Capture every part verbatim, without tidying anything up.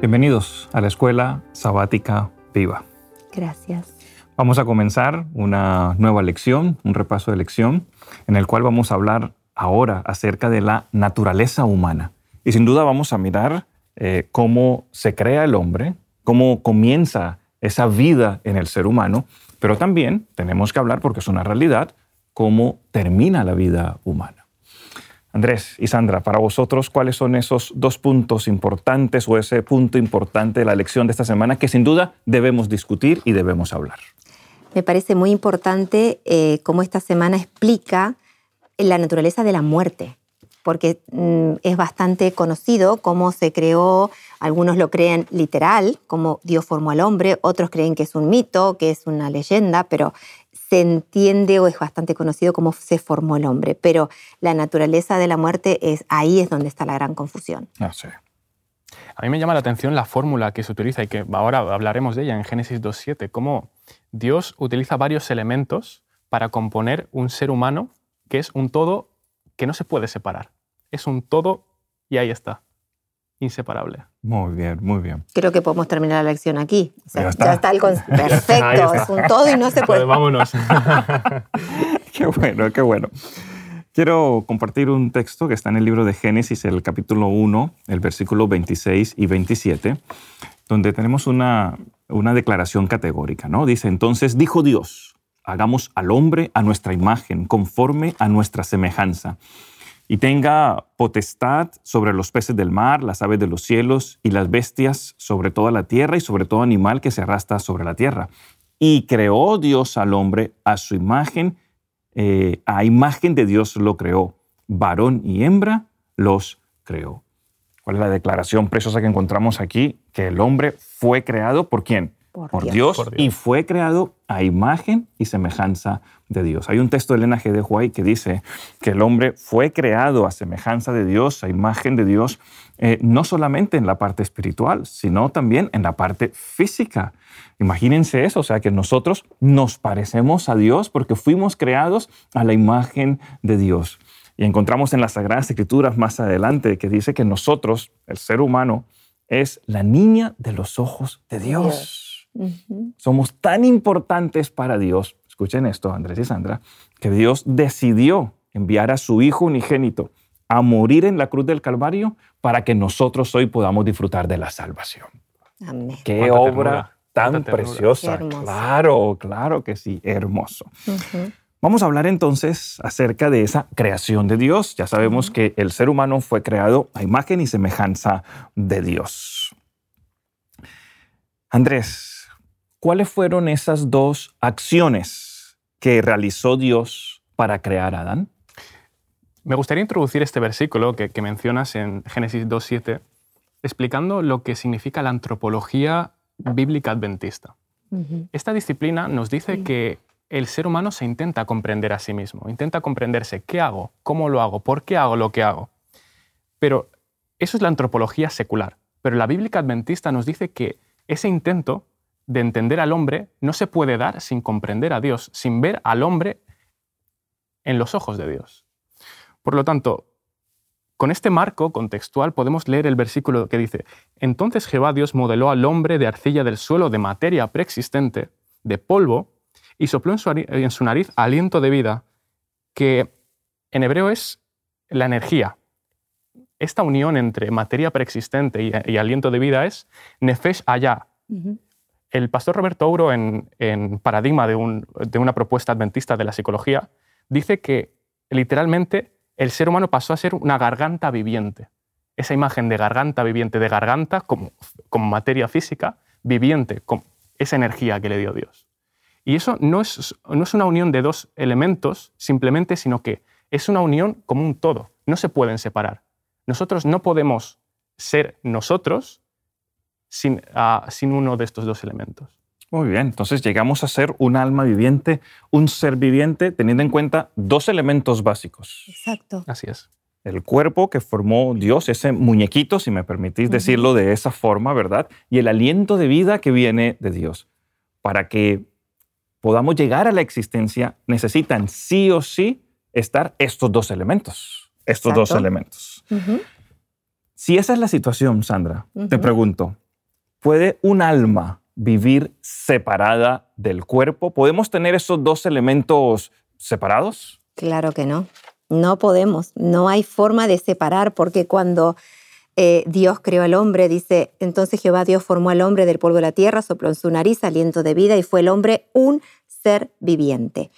Bienvenidos a la Escuela Sabática Viva. Gracias. Vamos a comenzar una nueva lección, un repaso de lección, en el cual vamos a hablar ahora acerca de la naturaleza humana. Y sin duda vamos a mirar eh, cómo se crea el hombre, cómo comienza esa vida en el ser humano, pero también tenemos que hablar, porque es una realidad, cómo termina la vida humana. Andrés y Sandra, para vosotros, ¿cuáles son esos dos puntos importantes o ese punto importante de la lección de esta semana que sin duda debemos discutir y debemos hablar? Me parece muy importante eh, cómo esta semana explica la naturaleza de la muerte, porque mm, es bastante conocido cómo se creó. Algunos lo creen literal, como Dios formó al hombre, otros creen que es un mito, que es una leyenda, pero se entiende o es bastante conocido cómo se formó el hombre. Pero la naturaleza de la muerte, es ahí es donde está la gran confusión. Ah, sí. A mí me llama la atención la fórmula que se utiliza y que ahora hablaremos de ella en Génesis dos siete, cómo Dios utiliza varios elementos para componer un ser humano que es un todo que no se puede separar. Es un todo y ahí está. Inseparable. Muy bien, muy bien. Creo que podemos terminar la lección aquí. O sea, ya está, ya está el concepto. Perfecto, es un todo y no se puede. Pues vámonos. Qué bueno, qué bueno. Quiero compartir un texto que está en el libro de Génesis, el capítulo uno, el versículo veintiséis y veintisiete, donde tenemos una, una declaración categórica, ¿no? Dice, entonces dijo Dios, hagamos al hombre a nuestra imagen, conforme a nuestra semejanza, y tenga potestad sobre los peces del mar, las aves de los cielos y las bestias sobre toda la tierra y sobre todo animal que se arrastra sobre la tierra. Y creó Dios al hombre a su imagen, eh, a imagen de Dios lo creó. Varón y hembra los creó. ¿Cuál es la declaración preciosa que encontramos aquí? Que el hombre fue creado ¿por quién? Por, por, Dios. Dios, por Dios. Y fue creado a imagen y semejanza de Dios. Hay un texto de Elena G. de White que dice que el hombre fue creado a semejanza de Dios, a imagen de Dios, eh, no solamente en la parte espiritual, sino también en la parte física. Imagínense eso, o sea que nosotros nos parecemos a Dios porque fuimos creados a la imagen de Dios. Y encontramos en las Sagradas Escrituras más adelante que dice que nosotros, el ser humano, es la niña de los ojos de Dios. Dios. Uh-huh. Somos tan importantes para Dios, escuchen esto Andrés y Sandra, que Dios decidió enviar a su Hijo unigénito a morir en la cruz del Calvario para que nosotros hoy podamos disfrutar de la salvación. Amén. ¡Qué obra tan preciosa! Claro, claro que sí, hermoso. Uh-huh. Vamos a hablar entonces acerca de esa creación de Dios. Ya sabemos uh-huh. que el ser humano fue creado a imagen y semejanza de Dios. Andrés, ¿cuáles fueron esas dos acciones que realizó Dios para crear a Adán? Me gustaría introducir este versículo que, que mencionas en Génesis dos siete, explicando lo que significa la antropología bíblica adventista. Uh-huh. Esta disciplina nos dice uh-huh. que el ser humano se intenta comprender a sí mismo, intenta comprenderse qué hago, cómo lo hago, por qué hago lo que hago. Pero eso es la antropología secular. Pero la bíblica adventista nos dice que ese intento de entender al hombre no se puede dar sin comprender a Dios, sin ver al hombre en los ojos de Dios. Por lo tanto, con este marco contextual podemos leer el versículo que dice: entonces Jehová Dios modeló al hombre de arcilla del suelo, de materia preexistente, de polvo, y sopló en su, en su nariz aliento de vida, que en hebreo es la energía. Esta unión entre materia preexistente y, y aliento de vida es nefesh hayá. Uh-huh. El pastor Roberto Ouro, en, en Paradigma de, un, de una propuesta adventista de la psicología, dice que literalmente el ser humano pasó a ser una garganta viviente. Esa imagen de garganta viviente, de garganta como, como materia física, viviente, con esa energía que le dio Dios. Y eso no es, no es una unión de dos elementos simplemente, sino que es una unión como un todo. No se pueden separar. Nosotros no podemos ser nosotros Sin, uh, sin uno de estos dos elementos. Muy bien, entonces llegamos a ser un alma viviente, un ser viviente, teniendo en cuenta dos elementos básicos. Exacto. Así es. El cuerpo que formó Dios, ese muñequito, si me permitís uh-huh. decirlo de esa forma, ¿verdad? Y el aliento de vida que viene de Dios. Para que podamos llegar a la existencia, necesitan sí o sí estar estos dos elementos. Estos Exacto. dos elementos. Uh-huh. Si esa es la situación, Sandra, uh-huh. te pregunto, ¿Puede un alma vivir separada del cuerpo? ¿Podemos tener esos dos elementos separados? Claro que no. No podemos. No hay forma de separar, porque cuando eh, Dios creó al hombre, dice, entonces Jehová Dios formó al hombre del polvo de la tierra, sopló en su nariz aliento de vida y fue el hombre un ser viviente.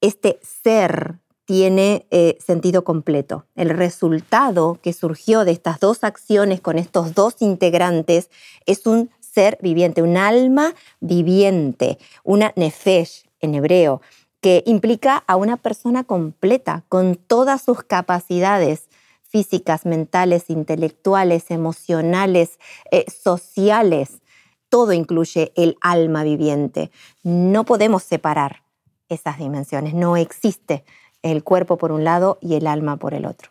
Este ser tiene eh, sentido completo. El resultado que surgió de estas dos acciones con estos dos integrantes es un ser viviente, un alma viviente, una nefesh en hebreo, que implica a una persona completa, con todas sus capacidades físicas, mentales, intelectuales, emocionales, eh, sociales. Todo incluye el alma viviente. No podemos separar esas dimensiones, no existe el cuerpo por un lado y el alma por el otro.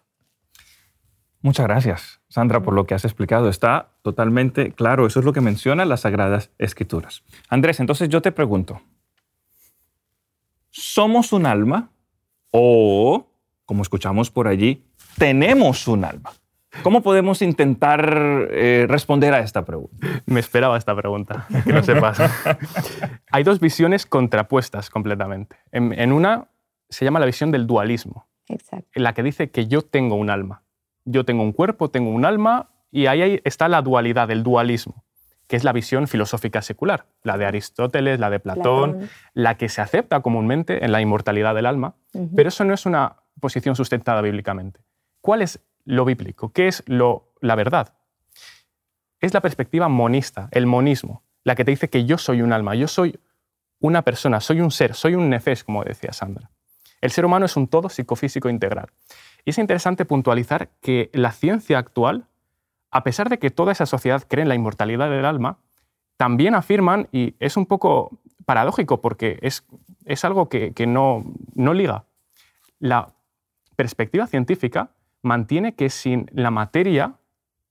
Muchas gracias, Sandra, por lo que has explicado. Está totalmente claro. Eso es lo que mencionan las Sagradas Escrituras. Andrés, entonces yo te pregunto, ¿somos un alma o, como escuchamos por allí, tenemos un alma? ¿Cómo podemos intentar eh, responder a esta pregunta? Me esperaba esta pregunta, que no sepas. Hay dos visiones contrapuestas completamente. En, en una se llama la visión del dualismo. Exacto. En la que dice que yo tengo un alma. Yo tengo un cuerpo, tengo un alma, y ahí está la dualidad, el dualismo, que es la visión filosófica secular, la de Aristóteles, la de Platón, Platón. La que se acepta comúnmente en la inmortalidad del alma, uh-huh. Pero eso no es una posición sustentada bíblicamente. ¿Cuál es lo bíblico? ¿Qué es lo, la verdad? Es la perspectiva monista, el monismo, la que te dice que yo soy un alma, yo soy una persona, soy un ser, soy un nefesh, como decía Sandra. El ser humano es un todo psicofísico integral. Y es interesante puntualizar que la ciencia actual, a pesar de que toda esa sociedad cree en la inmortalidad del alma, también afirman, y es un poco paradójico porque es, es algo que, que no, no liga, la perspectiva científica mantiene que sin la materia,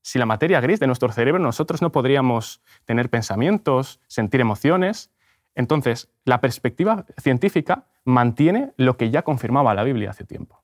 sin la materia gris de nuestro cerebro, nosotros no podríamos tener pensamientos, sentir emociones. Entonces, la perspectiva científica mantiene lo que ya confirmaba la Biblia hace tiempo.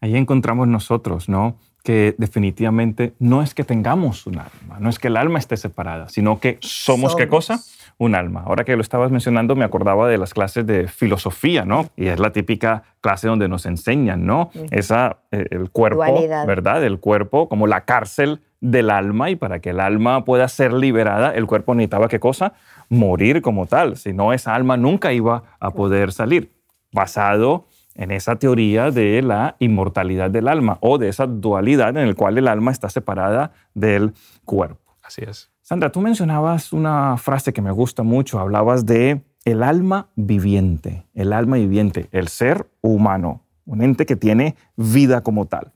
Ahí encontramos nosotros, ¿no?, que definitivamente no es que tengamos un alma, no es que el alma esté separada, sino que somos, somos. ¿qué cosa? Un alma. Ahora que lo estabas mencionando, me acordaba de las clases de filosofía, ¿no? Y es la típica clase donde nos enseñan, ¿no? Uh-huh. Esa, el cuerpo, dualidad. ¿Verdad? El cuerpo como la cárcel del alma, y para que el alma pueda ser liberada, el cuerpo necesitaba, ¿qué cosa? Morir como tal. Si no, esa alma nunca iba a poder salir. Basado en esa teoría de la inmortalidad del alma o de esa dualidad en la cual el alma está separada del cuerpo. Así es. Sandra, tú mencionabas una frase que me gusta mucho. Hablabas de el alma viviente, el alma viviente, el ser humano, un ente que tiene vida como tal.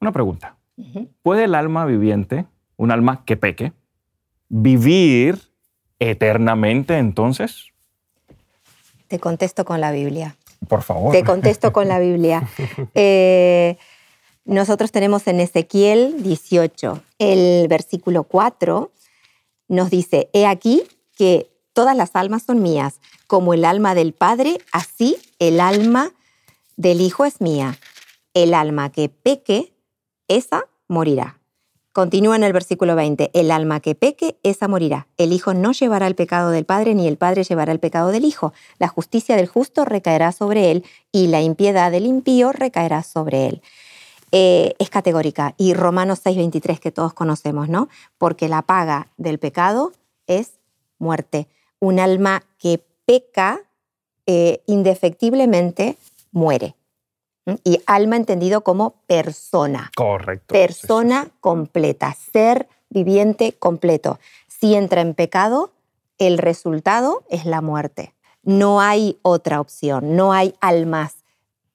Una pregunta. Uh-huh. ¿Puede el alma viviente, un alma que peque, vivir eternamente entonces? Te contesto con la Biblia. Por favor. Te contesto con la Biblia. Eh, nosotros tenemos en Ezequiel dieciocho, el versículo cuatro, nos dice, «He aquí que todas las almas son mías, como el alma del Padre, así el alma del Hijo es mía. El alma que peque, esa morirá». Continúa en el versículo veinte, «El alma que peque, esa morirá. El Hijo no llevará el pecado del Padre, ni el Padre llevará el pecado del Hijo. La justicia del justo recaerá sobre él, y la impiedad del impío recaerá sobre él». Eh, es categórica. Y Romanos seis veintitrés, que todos conocemos, ¿no? Porque la paga del pecado es muerte. Un alma que peca eh, indefectiblemente muere. Y alma entendido como persona. Correcto. Persona sí, sí, sí. Completa, ser viviente completo. Si entra en pecado, el resultado es la muerte. No hay otra opción, no hay almas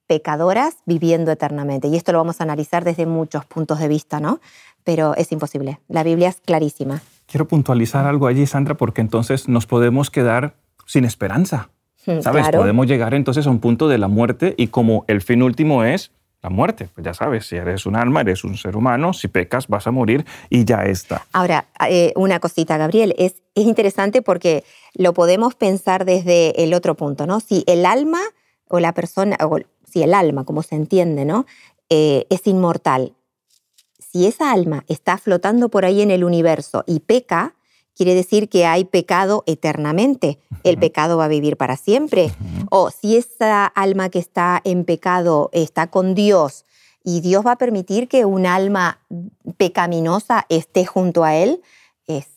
pecadoras viviendo eternamente. Y esto lo vamos a analizar desde muchos puntos de vista, ¿no? Pero es imposible. La Biblia es clarísima. Quiero puntualizar algo allí, Sandra, porque entonces nos podemos quedar sin esperanza. ¿Sabes? Claro. Podemos llegar entonces a un punto de la muerte, y como el fin último es la muerte, pues ya sabes, si eres un alma, eres un ser humano, si pecas vas a morir y ya está. Ahora, eh, una cosita, Gabriel, es, es interesante porque lo podemos pensar desde el otro punto, ¿no? Si el alma o la persona, o si el alma, como se entiende, ¿no? Eh, es inmortal, si esa alma está flotando por ahí en el universo y peca, quiere decir que hay pecado eternamente. Uh-huh. El pecado va a vivir para siempre. Uh-huh. O si esa alma que está en pecado está con Dios y Dios va a permitir que un alma pecaminosa esté junto a Él, es,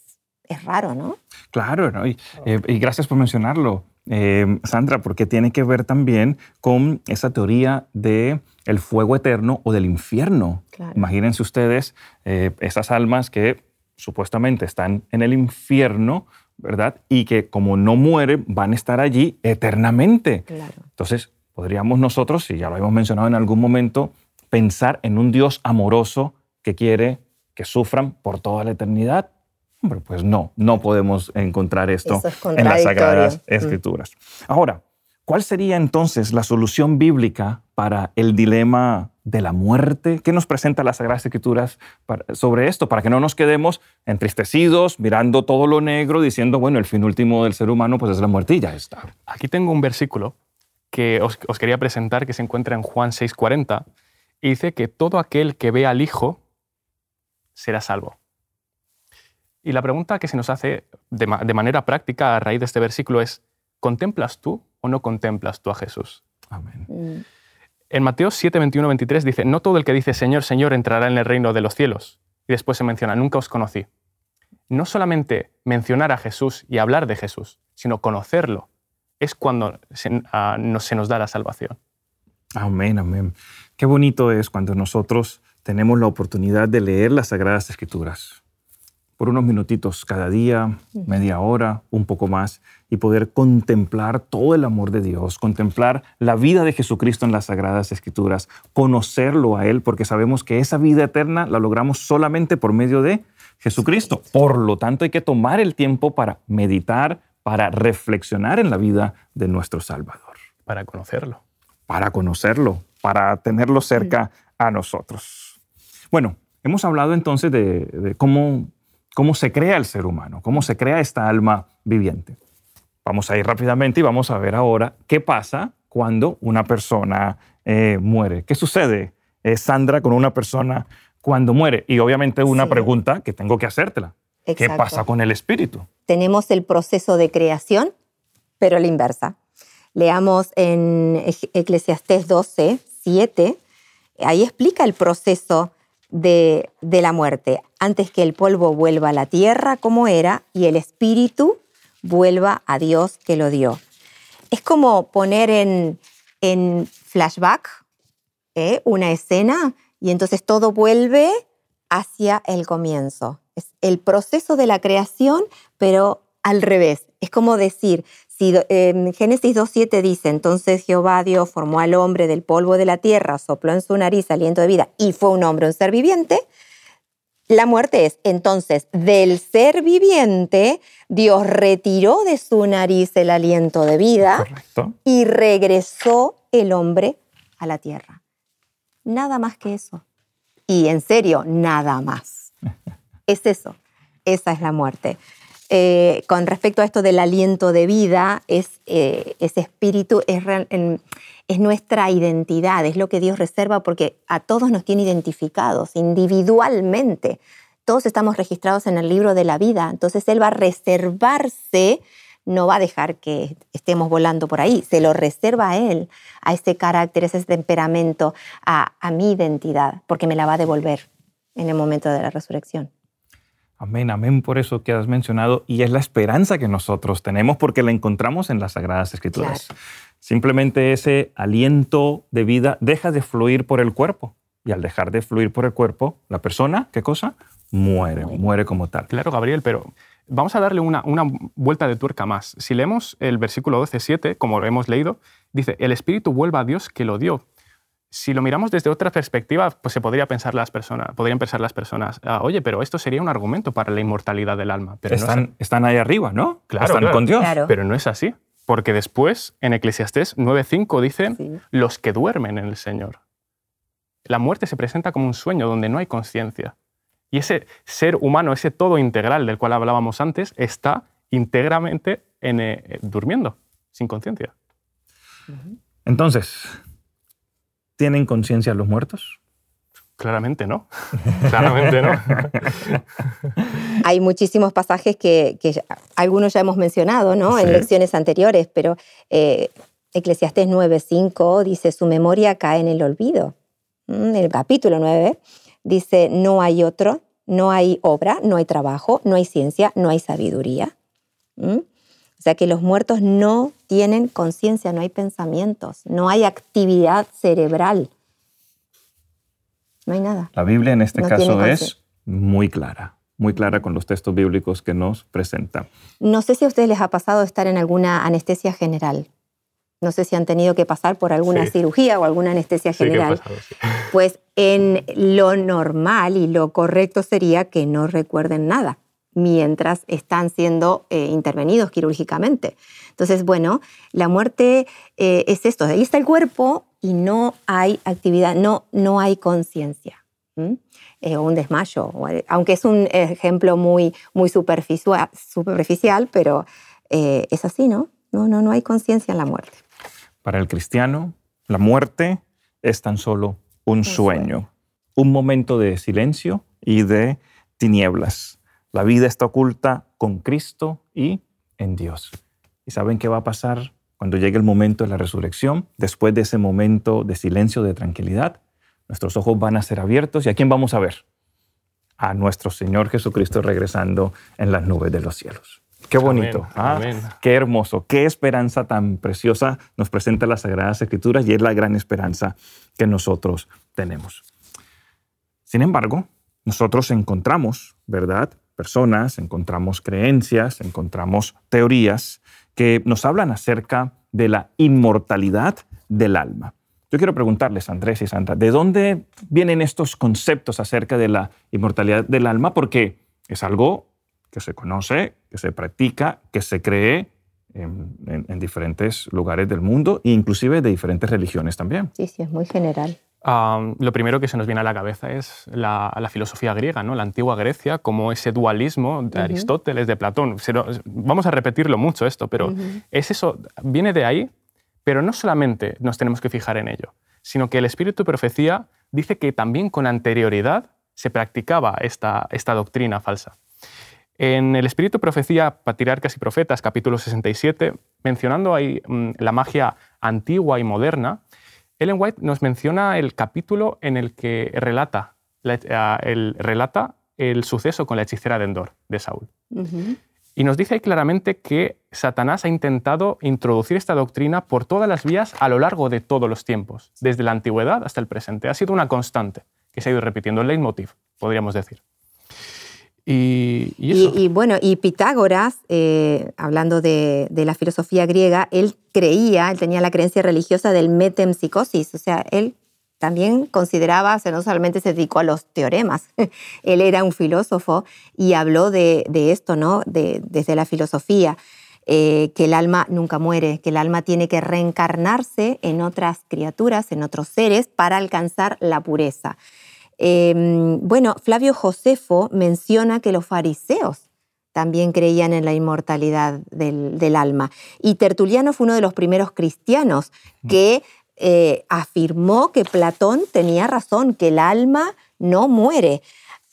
es raro, ¿no? Claro, ¿no? Y, eh, y gracias por mencionarlo, eh, Sandra, porque tiene que ver también con esa teoría de el fuego eterno o del infierno. Claro. Imagínense ustedes eh, esas almas que supuestamente están en el infierno, ¿verdad? Y que como no mueren, van a estar allí eternamente. Claro. Entonces, podríamos nosotros, si ya lo hemos mencionado en algún momento, pensar en un Dios amoroso que quiere que sufran por toda la eternidad. Hombre, pues no, no podemos encontrar esto es en las Sagradas Escrituras. Mm. Ahora, ¿cuál sería entonces la solución bíblica para el dilema de la muerte? ¿Qué nos presenta las Sagradas Escrituras para, sobre esto? Para que no nos quedemos entristecidos, mirando todo lo negro, diciendo, bueno, el fin último del ser humano pues es la muerte y ya está. Aquí tengo un versículo que os, os quería presentar, que se encuentra en Juan seis cuarenta, y dice que todo aquel que vea al Hijo será salvo. Y la pregunta que se nos hace de, ma- de manera práctica a raíz de este versículo es, ¿contemplas tú o no contemplas tú a Jesús? Amén. Mm. En Mateo siete, veintiuno, veintitrés dice, no todo el que dice Señor, Señor entrará en el reino de los cielos. Y después se menciona, nunca os conocí. No solamente mencionar a Jesús y hablar de Jesús, sino conocerlo. Es cuando se, uh, no, se nos da la salvación. Amén, amén. Qué bonito es cuando nosotros tenemos la oportunidad de leer las Sagradas Escrituras. Por unos minutitos cada día, media hora, un poco más, y poder contemplar todo el amor de Dios, contemplar la vida de Jesucristo en las Sagradas Escrituras, conocerlo a Él, porque sabemos que esa vida eterna la logramos solamente por medio de Jesucristo. Por lo tanto, hay que tomar el tiempo para meditar, para reflexionar en la vida de nuestro Salvador. Para conocerlo. Para conocerlo, para tenerlo cerca a nosotros. Bueno, hemos hablado entonces de, de cómo... cómo se crea el ser humano, cómo se crea esta alma viviente. Vamos a ir rápidamente y vamos a ver ahora qué pasa cuando una persona eh, muere. ¿Qué sucede, eh, Sandra, con una persona cuando muere? Y obviamente una sí. pregunta que tengo que hacértela. Exacto. ¿Qué pasa con el espíritu? Tenemos el proceso de creación, pero la inversa. Leamos en Eclesiastés doce, siete, ahí explica el proceso De, de la muerte, antes que el polvo vuelva a la tierra como era y el espíritu vuelva a Dios que lo dio. Es como poner en, en flashback ¿eh? una escena y entonces todo vuelve hacia el comienzo. Es el proceso de la creación, pero al revés. Es como decir, si eh, Génesis dos siete dice, entonces Jehová Dios formó al hombre del polvo de la tierra, sopló en su nariz aliento de vida y fue un hombre, un ser viviente, la muerte es, entonces, del ser viviente, Dios retiró de su nariz el aliento de vida. Correcto. Y regresó el hombre a la tierra. Nada más que eso. Y en serio, nada más. Es eso. Esa es la muerte. Eh, con respecto a esto del aliento de vida, es, eh, ese espíritu es, real, en, es nuestra identidad, es lo que Dios reserva porque a todos nos tiene identificados individualmente. Todos estamos registrados en el libro de la vida, entonces Él va a reservarse, no va a dejar que estemos volando por ahí, se lo reserva a Él, a ese carácter, a ese temperamento, a, a mi identidad, porque me la va a devolver en el momento de la resurrección. Amén, amén por eso que has mencionado. Y es la esperanza que nosotros tenemos porque la encontramos en las Sagradas Escrituras. Claro. Simplemente ese aliento de vida deja de fluir por el cuerpo. Y al dejar de fluir por el cuerpo, la persona, ¿qué cosa? Muere, sí. muere como tal. Claro, Gabriel, pero vamos a darle una, una vuelta de tuerca más. Si leemos el versículo doce siete, como lo hemos leído, dice, el espíritu vuelva a Dios que lo dio. Si lo miramos desde otra perspectiva, pues se podría pensar las personas, podrían pensar las personas, ah, oye, pero esto sería un argumento para la inmortalidad del alma. Pero están, no es están ahí arriba, ¿no? Claro, están claro, con Dios. Claro. Pero no es así, porque después en Eclesiastés nueve cinco dicen sí. los que duermen en el Señor. La muerte se presenta como un sueño donde no hay conciencia. Y ese ser humano, ese todo integral del cual hablábamos antes, está íntegramente en, eh, durmiendo, sin conciencia. Entonces... ¿tienen conciencia los muertos? Claramente no. Claramente no. Hay muchísimos pasajes que, que ya, algunos ya hemos mencionado, ¿no? Sí. En lecciones anteriores, pero eh, Eclesiastés nueve cinco dice, su memoria cae en el olvido. En el capítulo nueve dice, no hay otro, no hay obra, no hay trabajo, no hay ciencia, no hay sabiduría. ¿Mm? O sea que los muertos no tienen conciencia, no hay pensamientos, no hay actividad cerebral. No hay nada. La Biblia en este no caso es muy clara, muy clara con los textos bíblicos que nos presenta. No sé si a ustedes les ha pasado estar en alguna anestesia general. No sé si han tenido que pasar por alguna sí. cirugía o alguna anestesia sí, general. Que he pasado, sí. Pues en lo normal y lo correcto sería que no recuerden nada mientras están siendo eh, intervenidos quirúrgicamente. Entonces, bueno, la muerte eh, es esto. Ahí está el cuerpo y no hay actividad, no, no hay conciencia. ¿Mm? Eh, un desmayo, aunque es un ejemplo muy, muy superficial, superficial, pero eh, es así, ¿no? No, no, no hay conciencia en la muerte. Para el cristiano, la muerte es tan solo un, un sueño, sueño, un momento de silencio y de tinieblas. La vida está oculta con Cristo y en Dios. ¿Y saben qué va a pasar cuando llegue el momento de la resurrección? Después de ese momento de silencio, de tranquilidad, nuestros ojos van a ser abiertos. ¿Y a quién vamos a ver? A nuestro Señor Jesucristo regresando en las nubes de los cielos. ¡Qué bonito! Amén, ah, amén. ¡Qué hermoso! ¡Qué esperanza tan preciosa nos presenta las Sagradas Escrituras! Y es la gran esperanza que nosotros tenemos. Sin embargo, nosotros encontramos, ¿verdad?, personas, encontramos creencias, encontramos teorías que nos hablan acerca de la inmortalidad del alma. Yo quiero preguntarles, Andrés y Sandra, ¿de dónde vienen estos conceptos acerca de la inmortalidad del alma? Porque es algo que se conoce, que se practica, que se cree en, en, en diferentes lugares del mundo e inclusive de diferentes religiones también. Sí, sí, es muy general. Um, lo primero que se nos viene a la cabeza es la, la filosofía griega, ¿no? La antigua Grecia, como ese dualismo de uh-huh. Aristóteles, de Platón. Se lo, vamos a repetirlo mucho esto, pero uh-huh. es eso, viene de ahí, pero no solamente nos tenemos que fijar en ello, sino que el espíritu de profecía dice que también con anterioridad se practicaba esta, esta doctrina falsa. En el espíritu de profecía, Patriarcas y Profetas, capítulo sesenta y siete, mencionando ahí mmm, la magia antigua y moderna, Ellen White nos menciona el capítulo en el que relata, la, el, relata el suceso con la hechicera de Endor, de Saúl. Uh-huh. Y nos dice ahí claramente que Satanás ha intentado introducir esta doctrina por todas las vías a lo largo de todos los tiempos, desde la antigüedad hasta el presente. Ha sido una constante que se ha ido repitiendo, el leitmotiv, podríamos decir. Y, y, eso. y, y bueno, y Pitágoras, eh, hablando de, de la filosofía griega, él creía, él tenía la creencia religiosa del metempsicosis, o sea, él también consideraba, o sea, no solamente se dedicó a los teoremas, él era un filósofo y habló de, de esto, ¿no? De, desde la filosofía, eh, que el alma nunca muere, que el alma tiene que reencarnarse en otras criaturas, en otros seres, para alcanzar la pureza. Eh, bueno, Flavio Josefo menciona que los fariseos también creían en la inmortalidad del, del alma. Y Tertuliano fue uno de los primeros cristianos que eh, afirmó que Platón tenía razón, que el alma no muere.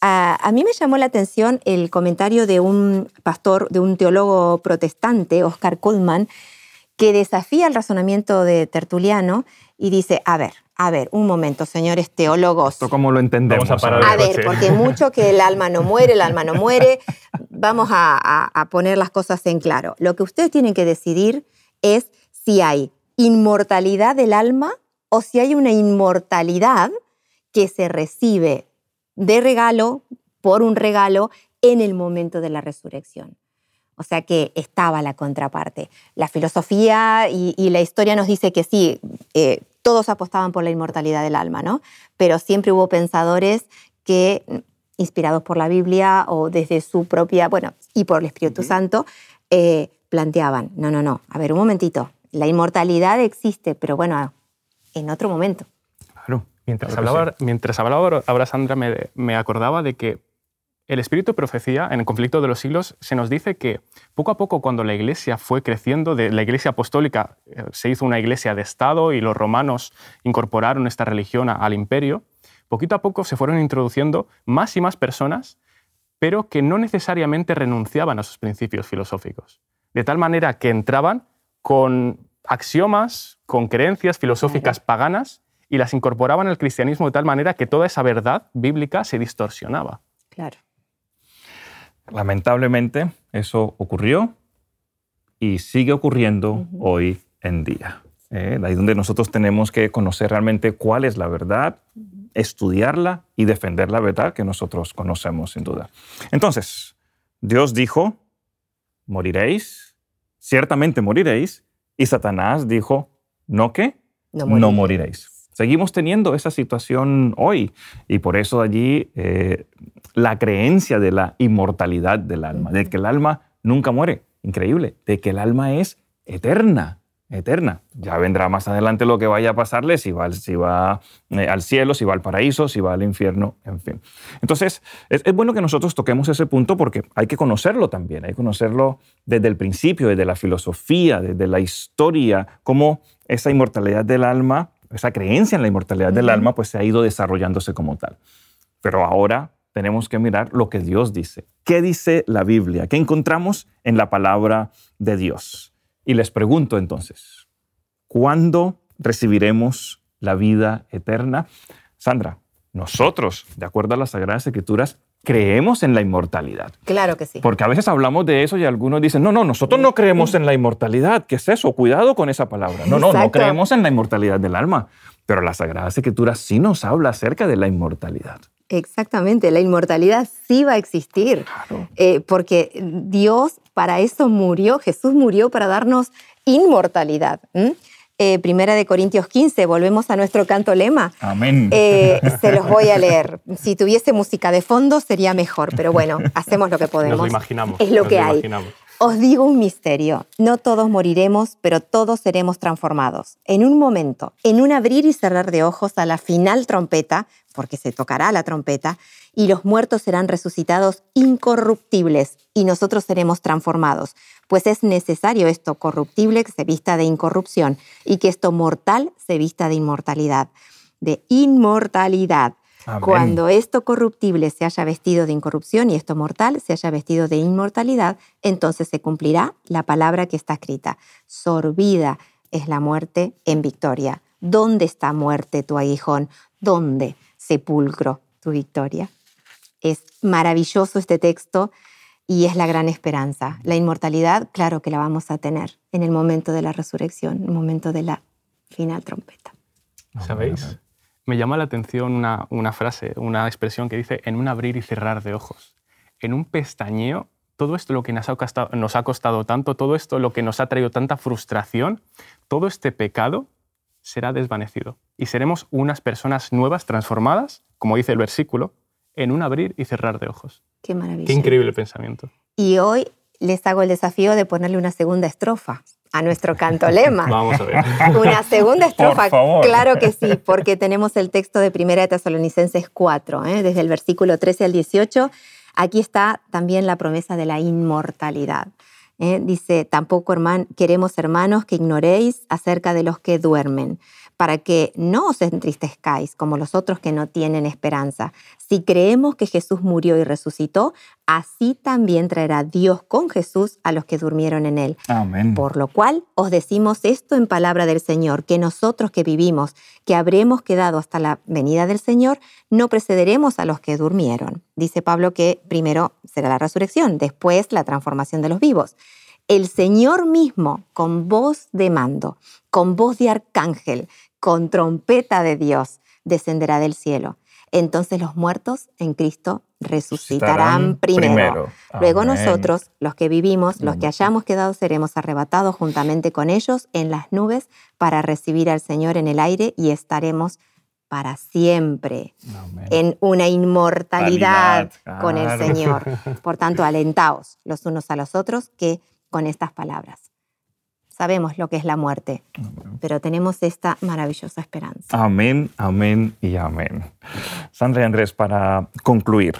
A, a mí me llamó la atención el comentario de un pastor, de un teólogo protestante, Oscar Cullmann, que desafía el razonamiento de Tertuliano y dice, a ver, A ver, un momento, señores teólogos. ¿Esto cómo lo entendemos? Vamos a parar a ver, porque mucho que el alma no muere, el alma no muere. Vamos a, a, a poner las cosas en claro. Lo que ustedes tienen que decidir es si hay inmortalidad del alma o si hay una inmortalidad que se recibe de regalo, por un regalo, en el momento de la resurrección. O sea que estaba la contraparte. La filosofía y, y la historia nos dice que sí, eh, todos apostaban por la inmortalidad del alma, ¿no? Pero siempre hubo pensadores que, inspirados por la Biblia o desde su propia, bueno, y por el Espíritu uh-huh. Santo, eh, planteaban, no, no, no, a ver, un momentito, la inmortalidad existe, pero bueno, en otro momento. Claro. Mientras hablaba, mientras hablaba ahora Sandra, me, me acordaba de que el espíritu de profecía, en el conflicto de los siglos, se nos dice que poco a poco, cuando la Iglesia fue creciendo, de la Iglesia apostólica se hizo una Iglesia de Estado y los romanos incorporaron esta religión al imperio, poquito a poco se fueron introduciendo más y más personas, pero que no necesariamente renunciaban a sus principios filosóficos. De tal manera que entraban con axiomas, con creencias filosóficas paganas, y las incorporaban al cristianismo de tal manera que toda esa verdad bíblica se distorsionaba. Claro. Lamentablemente, eso ocurrió y sigue ocurriendo uh-huh. hoy en día. Eh, ahí donde nosotros tenemos que conocer realmente cuál es la verdad, uh-huh. estudiarla y defender la verdad que nosotros conocemos, sin duda. Entonces, Dios dijo, moriréis, ciertamente moriréis, y Satanás dijo, ¿no qué? No moriréis. No moriréis. Seguimos teniendo esa situación hoy y por eso allí eh, la creencia de la inmortalidad del alma, de que el alma nunca muere, increíble, de que el alma es eterna, eterna. Ya vendrá más adelante lo que vaya a pasarle, si va, si va eh, al cielo, si va al paraíso, si va al infierno, en fin. Entonces es, es bueno que nosotros toquemos ese punto porque hay que conocerlo también, hay que conocerlo desde el principio, desde la filosofía, desde la historia, cómo esa inmortalidad del alma, esa creencia en la inmortalidad uh-huh. del alma, pues se ha ido desarrollándose como tal. Pero ahora tenemos que mirar lo que Dios dice. ¿Qué dice la Biblia? ¿Qué encontramos en la palabra de Dios? Y les pregunto entonces, ¿cuándo recibiremos la vida eterna? Sandra, nosotros, de acuerdo a las Sagradas Escrituras, creemos en la inmortalidad. Claro que sí. Porque a veces hablamos de eso y algunos dicen, no, no, nosotros no creemos en la inmortalidad. ¿Qué es eso? Cuidado con esa palabra. No, no, Exacto. no creemos en la inmortalidad del alma. Pero la Sagrada Escritura sí nos habla acerca de la inmortalidad. Exactamente, la inmortalidad sí va a existir. Claro. Eh, porque Dios para eso murió, Jesús murió para darnos inmortalidad. ¿Mm? Eh, Primera de Corintios quince, volvemos a nuestro canto lema. Amén. Eh, se los voy a leer. Si tuviese música de fondo sería mejor, pero bueno, hacemos lo que podemos. Nos lo imaginamos. Es lo que hay. Os digo un misterio. No todos moriremos, pero todos seremos transformados. En un momento, en un abrir y cerrar de ojos a la final trompeta, porque se tocará la trompeta, y los muertos serán resucitados incorruptibles, y nosotros seremos transformados. Pues es necesario esto corruptible que se vista de incorrupción y que esto mortal se vista de inmortalidad, de inmortalidad. Amén. Cuando esto corruptible se haya vestido de incorrupción y esto mortal se haya vestido de inmortalidad, entonces se cumplirá la palabra que está escrita. Sorbida es la muerte en victoria. ¿Dónde está muerte tu aguijón? ¿Dónde, sepulcro, tu victoria? Es maravilloso este texto. Y es la gran esperanza. La inmortalidad, claro que la vamos a tener en el momento de la resurrección, en el momento de la final trompeta. ¿Sabéis? Me llama la atención una, una frase, una expresión que dice en un abrir y cerrar de ojos, en un pestañeo, todo esto lo que nos ha costado, nos ha costado tanto, todo esto lo que nos ha traído tanta frustración, todo este pecado será desvanecido y seremos unas personas nuevas, transformadas, como dice el versículo, en un abrir y cerrar de ojos. Qué maravilla. Qué increíble pensamiento. Y hoy les hago el desafío de ponerle una segunda estrofa a nuestro canto lema. Vamos a ver. Una segunda estrofa, por favor. Claro que sí, porque tenemos el texto de Primera de Tesalonicenses cuatro, ¿eh? Desde el versículo trece al dieciocho. Aquí está también la promesa de la inmortalidad. ¿eh? Dice, tampoco herman- queremos, hermanos, que ignoréis acerca de los que duermen, para que no os entristezcáis como los otros que no tienen esperanza. Si creemos que Jesús murió y resucitó, así también traerá Dios con Jesús a los que durmieron en él. Amén. Por lo cual os decimos esto en palabra del Señor, que nosotros que vivimos, que habremos quedado hasta la venida del Señor, no precederemos a los que durmieron. Dice Pablo que primero será la resurrección, después la transformación de los vivos. El Señor mismo, con voz de mando, con voz de arcángel, con trompeta de Dios, descenderá del cielo. Entonces los muertos en Cristo resucitarán primero. primero. Luego Amén. Nosotros, los que vivimos, los que hayamos quedado, seremos arrebatados juntamente con ellos en las nubes para recibir al Señor en el aire y estaremos para siempre Amén. En una inmortalidad Claro. con el Señor. Por tanto, alentaos los unos a los otros que con estas palabras. Sabemos lo que es la muerte, amén. Pero tenemos esta maravillosa esperanza. Amén, amén y amén. Sandra y Andrés, para concluir,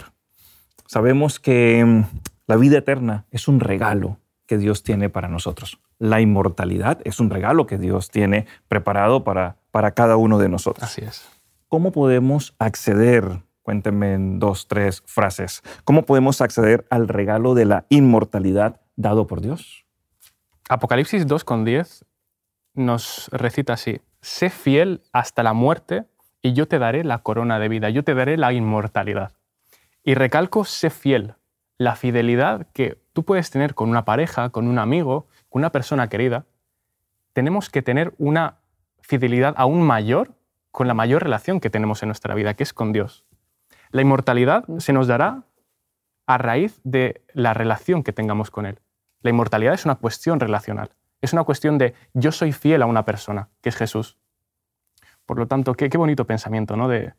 sabemos que la vida eterna es un regalo que Dios tiene para nosotros. La inmortalidad es un regalo que Dios tiene preparado para, para cada uno de nosotros. Así es. ¿Cómo podemos acceder? Cuéntenme en dos, tres frases. ¿Cómo podemos acceder al regalo de la inmortalidad dado por Dios? Apocalipsis dos diez nos recita así: sé fiel hasta la muerte y yo te daré la corona de vida, yo te daré la inmortalidad. Y recalco, sé fiel. La fidelidad que tú puedes tener con una pareja, con un amigo, con una persona querida, tenemos que tener una fidelidad aún mayor con la mayor relación que tenemos en nuestra vida, que es con Dios. La inmortalidad se nos dará a raíz de la relación que tengamos con Él. La inmortalidad es una cuestión relacional. Es una cuestión de yo soy fiel a una persona, que es Jesús. Por lo tanto, qué, qué bonito pensamiento, ¿no? De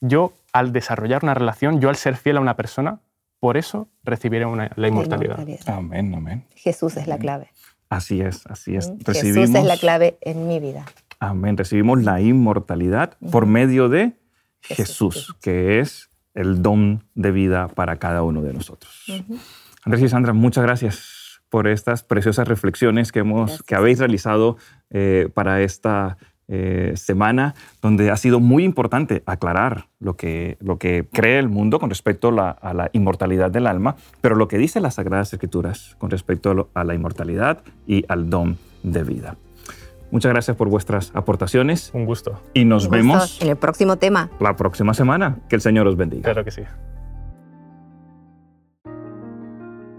yo, al desarrollar una relación, yo al ser fiel a una persona, por eso recibiré una, la inmortalidad. inmortalidad. Amén, amén. Jesús amén. Es la clave. Así es, así es. Recibimos, Jesús es la clave en mi vida. Amén. Recibimos la inmortalidad por medio de Jesús, Jesús, que es el don de vida para cada uno de nosotros. Uh-huh. Andrés y Sandra, muchas gracias por estas preciosas reflexiones que, hemos, que habéis realizado eh, para esta eh, semana, donde ha sido muy importante aclarar lo que, lo que cree el mundo con respecto a la, a la inmortalidad del alma, pero lo que dicen las Sagradas Escrituras con respecto a, lo, a la inmortalidad y al don de vida. Muchas gracias por vuestras aportaciones. Un gusto. Y nos Un gusto. vemos en el próximo tema. La próxima semana. Que el Señor os bendiga. Claro que sí.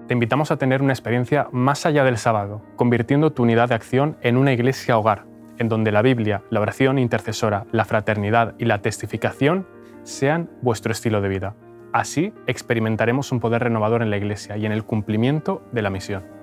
Te invitamos a tener una experiencia más allá del sábado, convirtiendo tu unidad de acción en una iglesia hogar, en donde la Biblia, la oración intercesora, la fraternidad y la testificación sean vuestro estilo de vida. Así experimentaremos un poder renovador en la iglesia y en el cumplimiento de la misión.